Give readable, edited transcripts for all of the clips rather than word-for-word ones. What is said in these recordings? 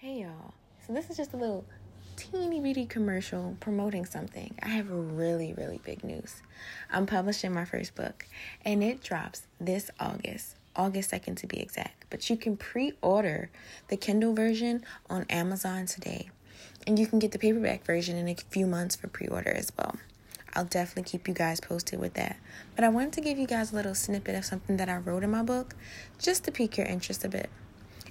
Hey y'all, so this is just a little teeny bitty commercial promoting something. I have really big news. I'm publishing my first book and it drops this August 2nd to be exact. But you can pre-order the Kindle version on Amazon today. And you can get the paperback version in a few months for pre-order as well. I'll definitely keep you guys posted with that. But I wanted to give you guys a little snippet of something that I wrote in my book just to pique your interest a bit.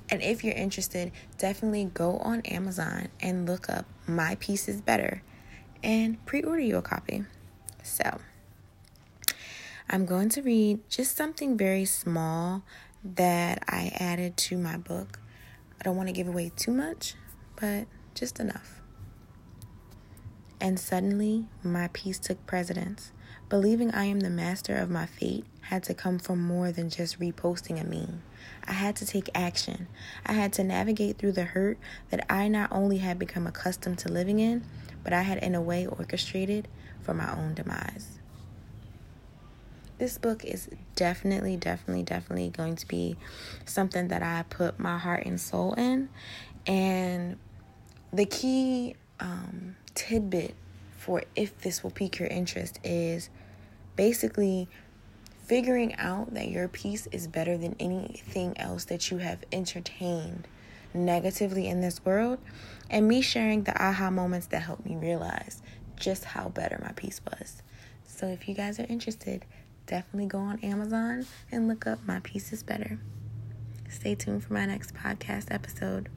And if you're interested, definitely go on Amazon and look up My Peace is Better and pre-order you a copy. So I'm going to read just something very small that I added to my book. I don't want to give away too much, but just enough. And suddenly, my peace took precedence. Believing I am the master of my fate had to come from more than just reposting a meme. I had to take action. I had to navigate through the hurt that I not only had become accustomed to living in, but I had in a way orchestrated for my own demise. This book is definitely going to be something that I put my heart and soul in. And the key tidbit for if this will pique your interest is basically figuring out that your peace is better than anything else that you have entertained negatively in this world, and me sharing the aha moments that helped me realize just how better my peace was. So if you guys are interested, definitely go on Amazon and look up My Peace is Better. Stay tuned for my next podcast episode.